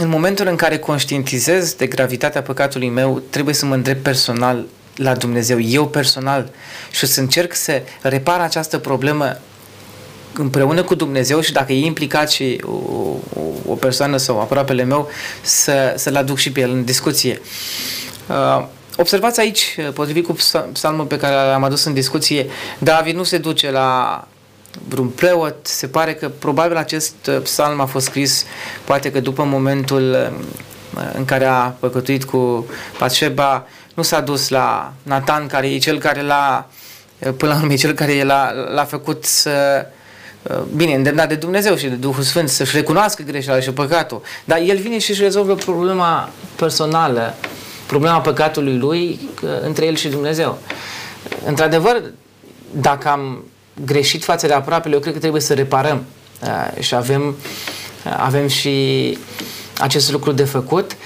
în momentul în care conștientizez de gravitatea păcatului meu, trebuie să mă îndrept personal la Dumnezeu, eu personal, și să încerc să repar această problemă împreună cu Dumnezeu și dacă e implicat și o persoană sau aproapele meu, să-l aduc și pe el în discuție. Observați aici, potrivit cu psalmul pe care l-am adus în discuție, David nu se duce la vreun preot. Se pare că probabil acest psalm a fost scris poate că după momentul în care a păcătuit cu Bat-Șeba, nu s-a dus la Natan, care e cel care l-a, până la urmă, cel care l-a făcut să, bine, îndemnat de Dumnezeu și de Duhul Sfânt, să-și recunoască greșeala și păcatul. Dar el vine și își rezolvă problema personală, problema păcatului lui între el și Dumnezeu. Într-adevăr, dacă am greșit față de aproapele, eu cred că trebuie să reparăm și avem și acest lucru de făcut.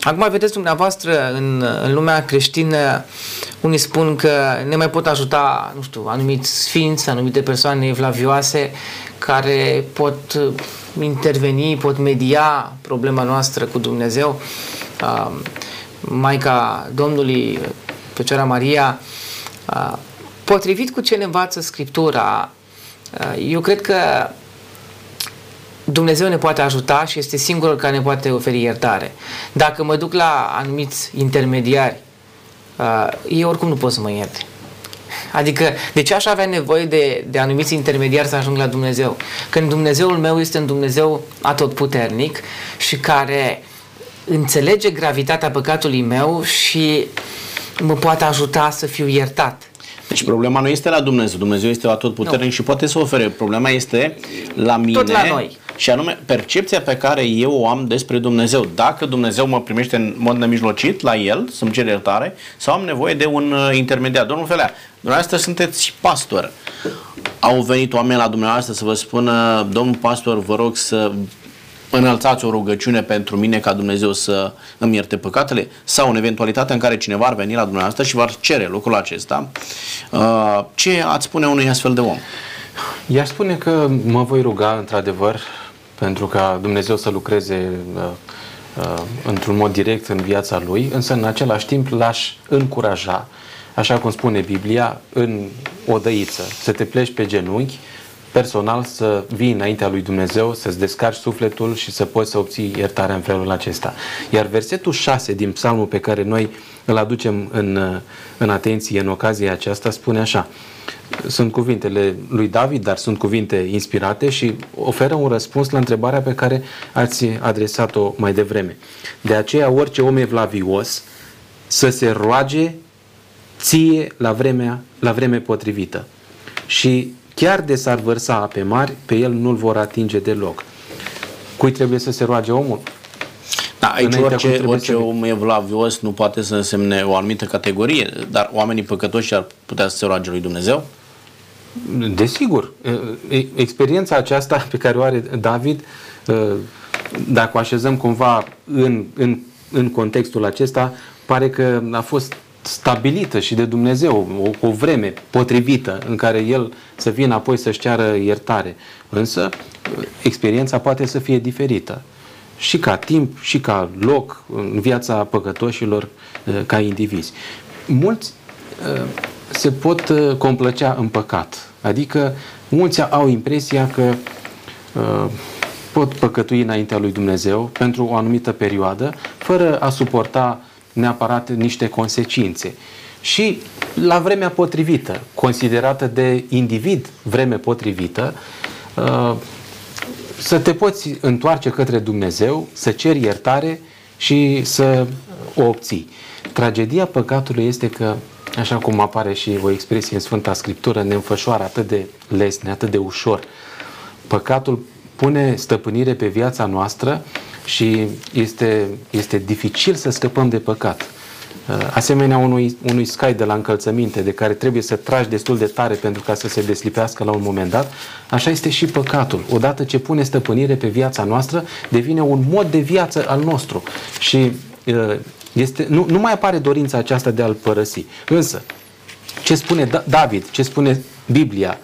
Acum vedeți dumneavoastră în lumea creștină, unii spun că ne mai pot ajuta, nu știu, anumiți sfinți, anumite persoane evlavioase care pot interveni, pot media problema noastră cu Dumnezeu. Maica Domnului, Fecioara Maria, potrivit cu ce ne învață Scriptura, eu cred că Dumnezeu ne poate ajuta și este singurul care ne poate oferi iertare. Dacă mă duc la anumiți intermediari, ei oricum nu pot să mă ierte. Adică, de ce aș avea nevoie de anumiți intermediari să ajung la Dumnezeu? Când Dumnezeul meu este un Dumnezeu atotputernic și care înțelege gravitatea păcatului meu și mă poate ajuta să fiu iertat. Deci problema nu este la Dumnezeu. Dumnezeu este atotputernic și poate să ofere. Problema este la mine. Tot la noi. Și anume percepția pe care eu o am despre Dumnezeu. Dacă Dumnezeu mă primește în mod nemijlocit la El, să-mi cer iertare, sau am nevoie de un intermediar. Domnul Felea, dumneavoastră sunteți pastor. Au venit oameni la dumneavoastră să vă spună: domnul pastor, vă rog să înălțați o rugăciune pentru mine ca Dumnezeu să îmi ierte păcatele? Sau în eventualitatea în care cineva ar veni la dumneavoastră și v-ar cere lucrul acesta, ce ați spune unui astfel de om? I-aș spune că mă voi ruga într-adevăr pentru ca Dumnezeu să lucreze într-un mod direct în viața lui, însă în același timp l-aș încuraja, așa cum spune Biblia, în odăiță, să te pleci pe genunchi personal, să vii înaintea lui Dumnezeu, să-ți descarci sufletul și să poți să obții iertarea în felul acesta. Iar versetul 6 din psalmul pe care noi îl aducem în atenție în ocazia aceasta spune așa. Sunt cuvintele lui David, dar sunt cuvinte inspirate și oferă un răspuns la întrebarea pe care ați adresat-o mai devreme. De aceea orice om evlavios să se roage ție la vreme potrivită. Și chiar de s-ar vărsa ape mari, pe el nu-l vor atinge deloc. Cui trebuie să se roage omul? Da, aici orice om evlavios nu poate să însemne o anumită categorie, dar oamenii păcătoși ar putea să se roage lui Dumnezeu? Desigur. Experiența aceasta pe care o are David, dacă o așezăm cumva în contextul acesta, pare că a fost stabilită și de Dumnezeu, o vreme potrivită în care el să vină apoi să-și ceară iertare. Însă, experiența poate să fie diferită. Și ca timp, și ca loc în viața păcătoșilor, ca indivizi. Mulți se pot complăcea în păcat. Adică, mulți au impresia că pot păcătui înaintea lui Dumnezeu pentru o anumită perioadă, fără a suporta neapărat niște consecințe. Și la vremea potrivită, considerată de individ vreme potrivită, să te poți întoarce către Dumnezeu, să ceri iertare și să o obții. Tragedia păcatului este că, așa cum apare și o expresie în Sfânta Scriptură, ne înfășoară atât de lesne, atât de ușor. Păcatul pune stăpânire pe viața noastră și este dificil să scăpăm de păcat. Asemenea unui scai de la încălțăminte, de care trebuie să tragi destul de tare pentru ca să se deslipească la un moment dat, așa este și păcatul. Odată ce pune stăpânire pe viața noastră, devine un mod de viață al nostru. Și nu mai apare dorința aceasta de a-l părăsi. Însă, ce spune David, ce spune Biblia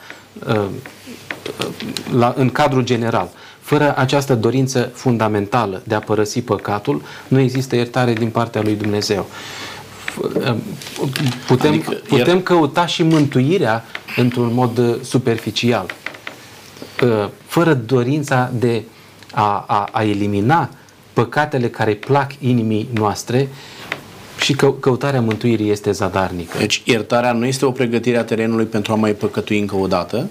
în cadrul general? Fără această dorință fundamentală de a părăsi păcatul, nu există iertare din partea lui Dumnezeu. Putem căuta și mântuirea într-un mod superficial, fără dorința de a elimina păcatele care plac inimii noastre Și căutarea mântuirii este zadarnică. Deci iertarea nu este o pregătire a terenului pentru a mai păcătui încă o dată,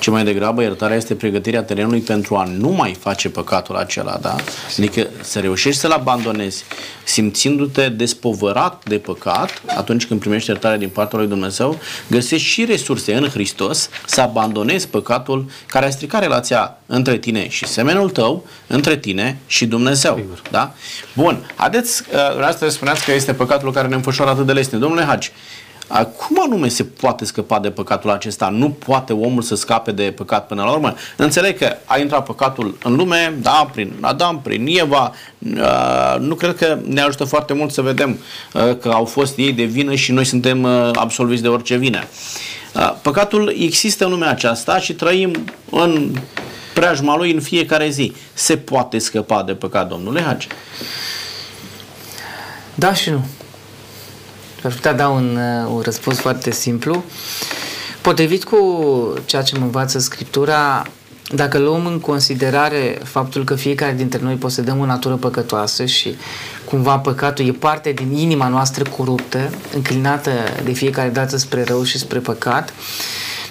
ci mai degrabă iertarea este pregătirea terenului pentru a nu mai face păcatul acela, da? Adică să reușești să-l abandonezi simțindu-te despovărat de păcat. Atunci când primești iertarea din partea lui Dumnezeu, găsești și resurse în Hristos să abandonezi păcatul care a stricat relația între tine și semenul tău, între tine și Dumnezeu, da? Bun, haideți, dumneavoastră spuneați că este păcatul care ne înfășoară atât de lesne. Domnule Hagi, cum anume se poate scăpa de păcatul acesta? Nu poate omul să scape de păcat până la urmă? Înțeleg că a intrat păcatul în lume, da, prin Adam, prin Eva. Nu cred că ne ajută foarte mult să vedem că au fost ei de vină și noi suntem absolviți de orice vină. Păcatul există în lumea aceasta și trăim în preajma lui în fiecare zi. Se poate scăpa de păcat, domnule Hagi? Da și nu. Aș putea da un răspuns foarte simplu. Potrivit cu ceea ce mă învață Scriptura, dacă luăm în considerare faptul că fiecare dintre noi posedăm o natură păcătoasă și cumva păcatul e parte din inima noastră coruptă, înclinată de fiecare dată spre rău și spre păcat,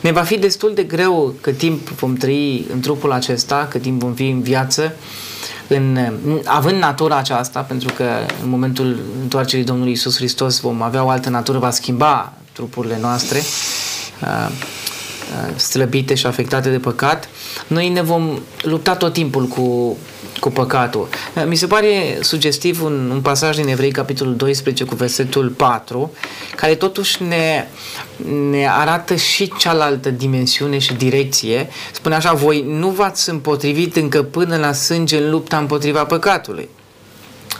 ne va fi destul de greu cât timp vom trăi în trupul acesta, cât timp vom fi în viață, având natura aceasta, pentru că în momentul întoarcerii Domnului Iisus Hristos vom avea o altă natură, va schimba trupurile noastre slăbite și afectate de păcat. Noi ne vom lupta tot timpul cu păcatul. Mi se pare sugestiv un pasaj din Evrei, capitolul 12, cu versetul 4, care totuși ne arată și cealaltă dimensiune și direcție. Spune așa: voi nu v-ați împotrivit încă până la sânge în lupta împotriva păcatului.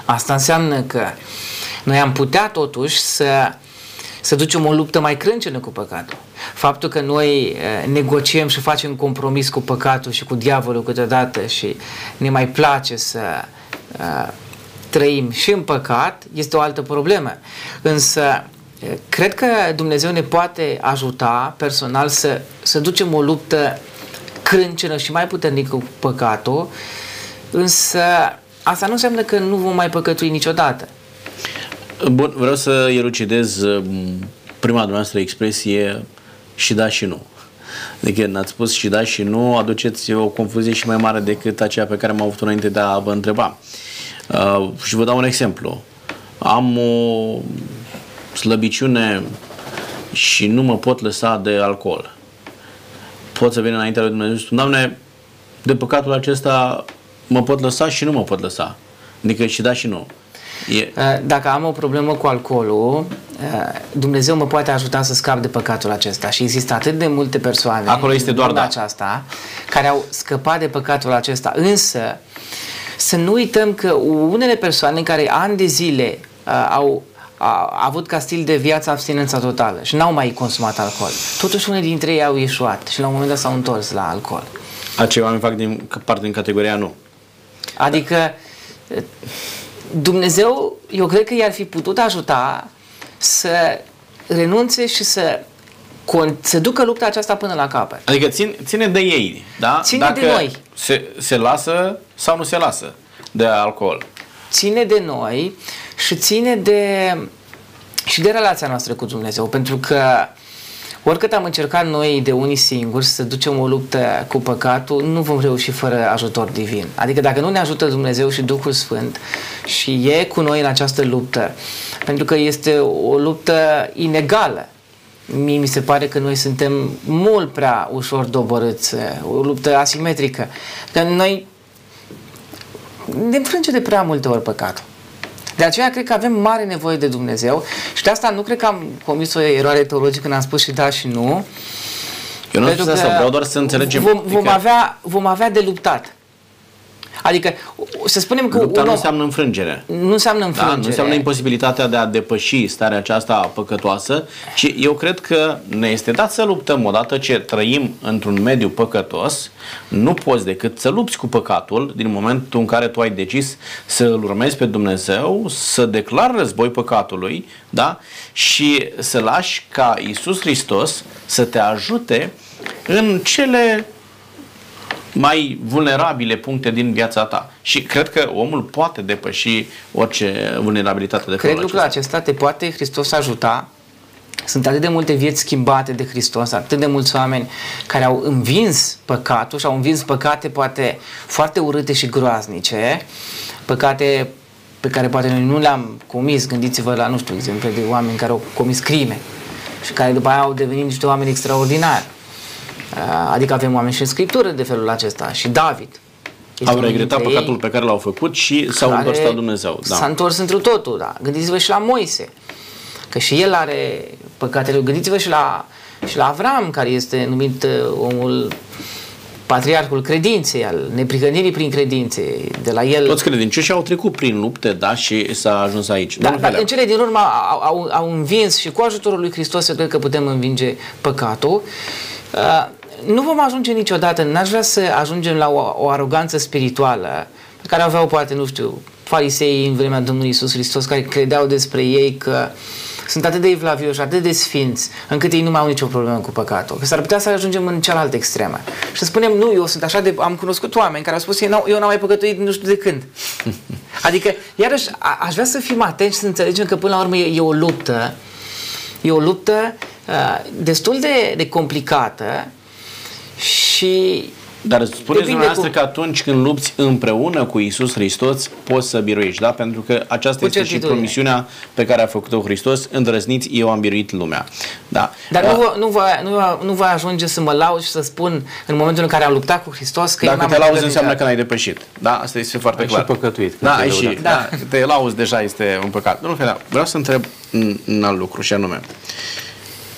Asta înseamnă că noi am putea totuși să ducem o luptă mai crâncenă cu păcatul. Faptul că noi negociem și facem compromis cu păcatul și cu diavolul câteodată și ne mai place să trăim și în păcat este o altă problemă. Însă cred că Dumnezeu ne poate ajuta personal să ducem o luptă crâncenă și mai puternică cu păcatul, însă asta nu înseamnă că nu vom mai păcătui niciodată. Bun, vreau să elucidez prima dumneavoastră expresie, și da și nu. Adică n-ați spus și da și nu, aduceți o confuzie și mai mare decât aceea pe care am avut-o înainte de a vă întreba. Și vă dau un exemplu. Am o slăbiciune și nu mă pot lăsa de alcool. Pot să vin înaintea lui Dumnezeu și spun: Doamne, de păcatul acesta mă pot lăsa și nu mă pot lăsa. Adică și da și nu. Dacă am o problemă cu alcoolul, Dumnezeu mă poate ajuta să scap de păcatul acesta și există atât de multe persoane acolo este doar da. Aceasta, care au scăpat de păcatul acesta, însă să nu uităm că unele persoane care ani de zile au avut ca stil de viață abstinența totală și n-au mai consumat alcool, totuși unele dintre ei au ieșuat și la un moment dat s-au întors la alcool. Acei oameni fac parte din categoria nu. Adică Dumnezeu, eu cred că i-ar fi putut ajuta să renunțe și să ducă lupta aceasta până la capăt. Adică ține de ei, da? Ține dacă de noi. Se lasă sau nu se lasă de alcool. Ține de noi și ține și de relația noastră cu Dumnezeu, pentru că oricât am încercat noi de unii singuri să ducem o luptă cu păcatul, nu vom reuși fără ajutor divin. Adică dacă nu ne ajută Dumnezeu și Duhul Sfânt și e cu noi în această luptă, pentru că este o luptă inegală. Mie mi se pare că noi suntem mult prea ușor doborâți, o luptă asimetrică. Că noi ne înfrânge de prea multe ori păcatul. De aceea cred că avem mare nevoie de Dumnezeu și de asta nu cred că am comis o eroare teologică când am spus și da și nu. Eu nu știu asta, vreau doar să înțelegem. Vom avea de luptat. Adică, să spunem că lupta nu înseamnă înfrângere. Nu înseamnă înfrângere. Da, nu înseamnă imposibilitatea de a depăși starea aceasta păcătoasă, ci eu cred că ne este dat să luptăm. Odată ce trăim într-un mediu păcătos, nu poți decât să lupți cu păcatul din momentul în care tu ai decis să îl urmezi pe Dumnezeu, să declari război păcatului, da? Și să lași ca Iisus Hristos să te ajute în cele mai vulnerabile puncte din viața ta. Și cred că omul poate depăși orice vulnerabilitate de felul acesta. Cred că la acesta te poate Hristos ajuta. Sunt atât de multe vieți schimbate de Hristos, atât de mulți oameni care au învins păcatul și au învins păcate poate foarte urâte și groaznice, păcate pe care poate noi nu le-am comis. Gândiți-vă la, nu știu, exemple de oameni care au comis crime și care după aia au devenit niște oameni extraordinari. Adică avem oameni și în Scriptură de felul acesta. Și David. Au regretat păcatul pe care l-au făcut și s-au întors la Dumnezeu. Da. S-a întors întru totul. Da. Gândiți-vă și la Moise, că și el are păcatele. Gândiți-vă și la Avram, care este numit omul patriarhul credinței, al neprihănirii prin credințe. De la el... Toți credincioși au trecut prin lupte, da, și s-a ajuns aici. Da, dar în cele din urmă au învins și cu ajutorul lui Hristos, eu cred că putem învinge păcatul. Nu vom ajunge niciodată, n-aș vrea să ajungem la o aroganță spirituală pe care aveau poate, nu știu, fariseii în vremea Domnului Iisus Hristos, care credeau despre ei că sunt atât de evlavioși, atât de sfinți, încât ei nu mai au nicio problemă cu păcatul. Că s-ar putea să ajungem în cealaltă extremă. Și să spunem, nu, eu sunt așa de... Am cunoscut oameni care au spus, eu n-am mai păcătuit nu știu de când. Adică, iarăși, aș vrea să fim atenți și să înțelegem că până la urmă e o luptă. E o luptă destul de complicată și... Dar spuneți dumneavoastră că atunci când lupți împreună cu Iisus Hristos, poți să biruiești, da? Pentru că aceasta este și promisiunea pe care a făcut-o Hristos: îndrăzniți, eu am biruit lumea. Da. Dar nu va ajunge să mă laud și să spun în momentul în care am luptat cu Hristos că... Dacă te lauzi înseamnă că n-ai depășit. Da? Asta este foarte clar. Ai și păcătuit. Da, te lauzi deja, este un păcat. Vreau să întreb un alt lucru și anume,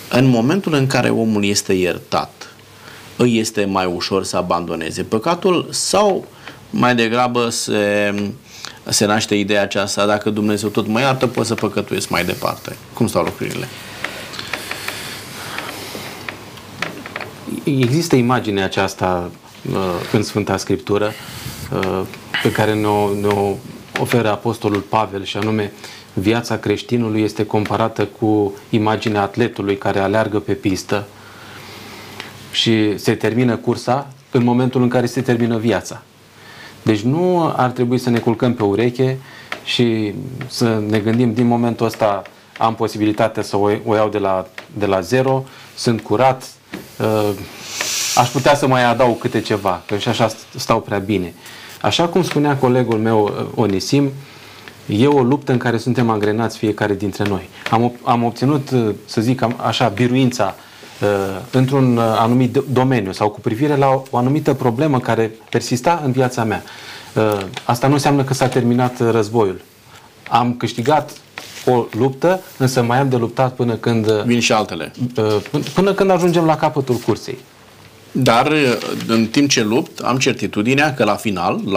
în momentul în care omul este iertat, îi este mai ușor să abandoneze păcatul sau mai degrabă se naște ideea aceasta: dacă Dumnezeu tot mă iartă, pot să păcătuiesc mai departe? Cum stau lucrurile? Există imaginea aceasta în Sfânta Scriptură pe care ne-o oferă Apostolul Pavel, și anume: viața creștinului este comparată cu imaginea atletului care aleargă pe pistă și se termină cursa în momentul în care se termină viața. Deci nu ar trebui să ne culcăm pe ureche și să ne gândim: din momentul ăsta am posibilitatea să o iau de la zero, sunt curat, aș putea să mai adaug câte ceva, că și așa stau prea bine. Așa cum spunea colegul meu Onisim, e o luptă în care suntem angrenați fiecare dintre noi. Am obținut, să zic așa, biruința într-un anumit domeniu sau cu privire la o anumită problemă care persista în viața mea. Asta nu înseamnă că s-a terminat războiul. Am câștigat o luptă, însă mai am de luptat până când... Vin și altele. Până când ajungem la capătul cursei. Dar în timp ce lupt, am certitudinea că la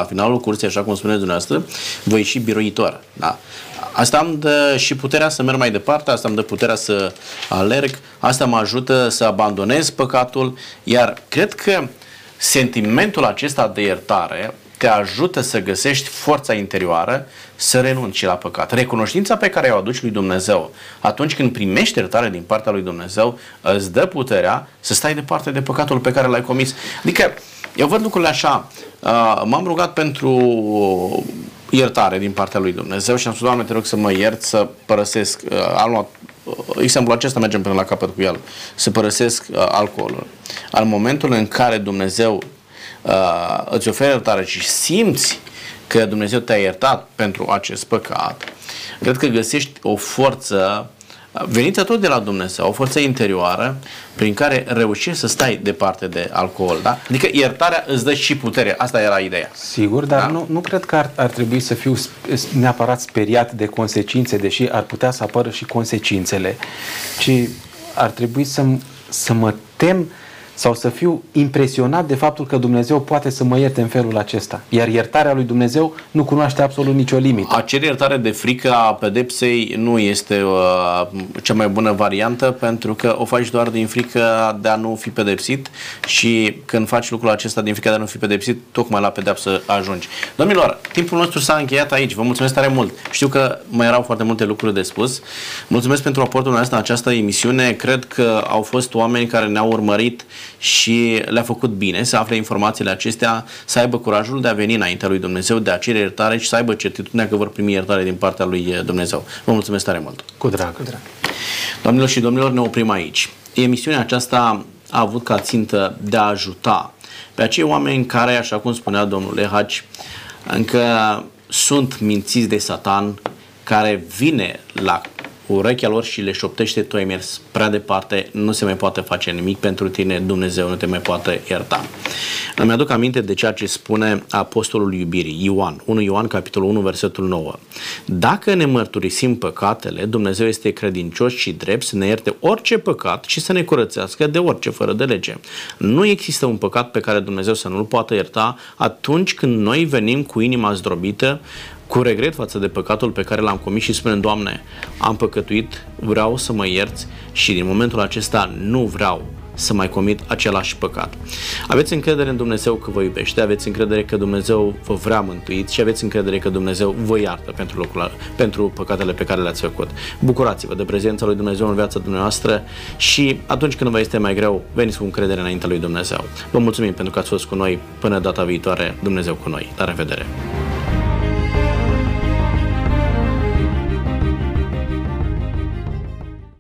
finalul cursei, așa cum spuneți dumneavoastră, voi ieși biruitor. Da? Asta îmi dă și puterea să merg mai departe, asta îmi dă puterea să alerg, asta mă ajută să abandonez păcatul, iar cred că sentimentul acesta de iertare te ajută să găsești forța interioară să renunți și la păcat. Recunoștința pe care o aduci lui Dumnezeu atunci când primești iertare din partea lui Dumnezeu îți dă puterea să stai departe de păcatul pe care l-ai comis. Adică eu văd lucrurile așa. M-am rugat pentru iertare din partea lui Dumnezeu și am spus: Doamne, te rog să mă iert, să părăsesc, am luat exemplul acesta, mergem până la capăt cu el, să părăsesc alcoolul. Al momentul în care Dumnezeu îți oferă iertare și simți că Dumnezeu te-a iertat pentru acest păcat, cred că găsești o forță venită tot de la Dumnezeu, o forță interioară prin care reușești să stai departe de alcool, da? Adică iertarea îți dă și putere, asta era ideea. Sigur, dar da? Nu cred că ar trebui să fiu neapărat speriat de consecințe, deși ar putea să apară și consecințele, ci ar trebui să mă tem sau să fiu impresionat de faptul că Dumnezeu poate să mă ierte în felul acesta. Iar iertarea lui Dumnezeu nu cunoaște absolut nicio limită. A cere iertare de frică a pedepsei nu este cea mai bună variantă, pentru că o faci doar din frică de a nu fi pedepsit și când faci lucrul acesta din frică de a nu fi pedepsit, tocmai la pedeapsă ajungi. Domnilor, timpul nostru s-a încheiat aici. Vă mulțumesc tare mult. Știu că mai erau foarte multe lucruri de spus. Mulțumesc pentru aportul dumneavoastră în această emisiune. Cred că au fost oameni care ne-au urmărit și le-a făcut bine să afle informațiile acestea, să aibă curajul de a veni înaintea lui Dumnezeu, de a cere iertare și să aibă certitudinea că vor primi iertare din partea lui Dumnezeu. Vă mulțumesc tare mult! Cu drag! Cu drag. Doamnelor și domnilor, ne oprim aici. Emisiunea aceasta a avut ca țintă de a ajuta pe acei oameni care, așa cum spunea domnul Lehaci, încă sunt mințiți de Satan, care vine la urechea lor și le șoptește: tu ai mers prea departe, nu se mai poate face nimic pentru tine, Dumnezeu nu te mai poate ierta. Îmi aduc aminte de ceea ce spune apostolul iubirii, Ioan, 1 Ioan, capitolul 1, versetul 9. Dacă ne mărturisim păcatele, Dumnezeu este credincios și drept să ne ierte orice păcat și să ne curățească de orice fără de lege. Nu există un păcat pe care Dumnezeu să nu-l poată ierta atunci când noi venim cu inima zdrobită, cu regret față de păcatul pe care l-am comis și spunem: Doamne, am păcătuit, vreau să mă ierți și din momentul acesta nu vreau să mai comit același păcat. Aveți încredere în Dumnezeu că vă iubește, aveți încredere că Dumnezeu vă vrea mântuiți și aveți încredere că Dumnezeu vă iartă pentru păcatele pe care le-ați făcut. Bucurați-vă de prezența lui Dumnezeu în viața dumneavoastră și atunci când vă este mai greu, veniți cu încredere înaintea lui Dumnezeu. Vă mulțumim pentru că ați fost cu noi. Până data viitoare, Dumnezeu cu noi. La revedere!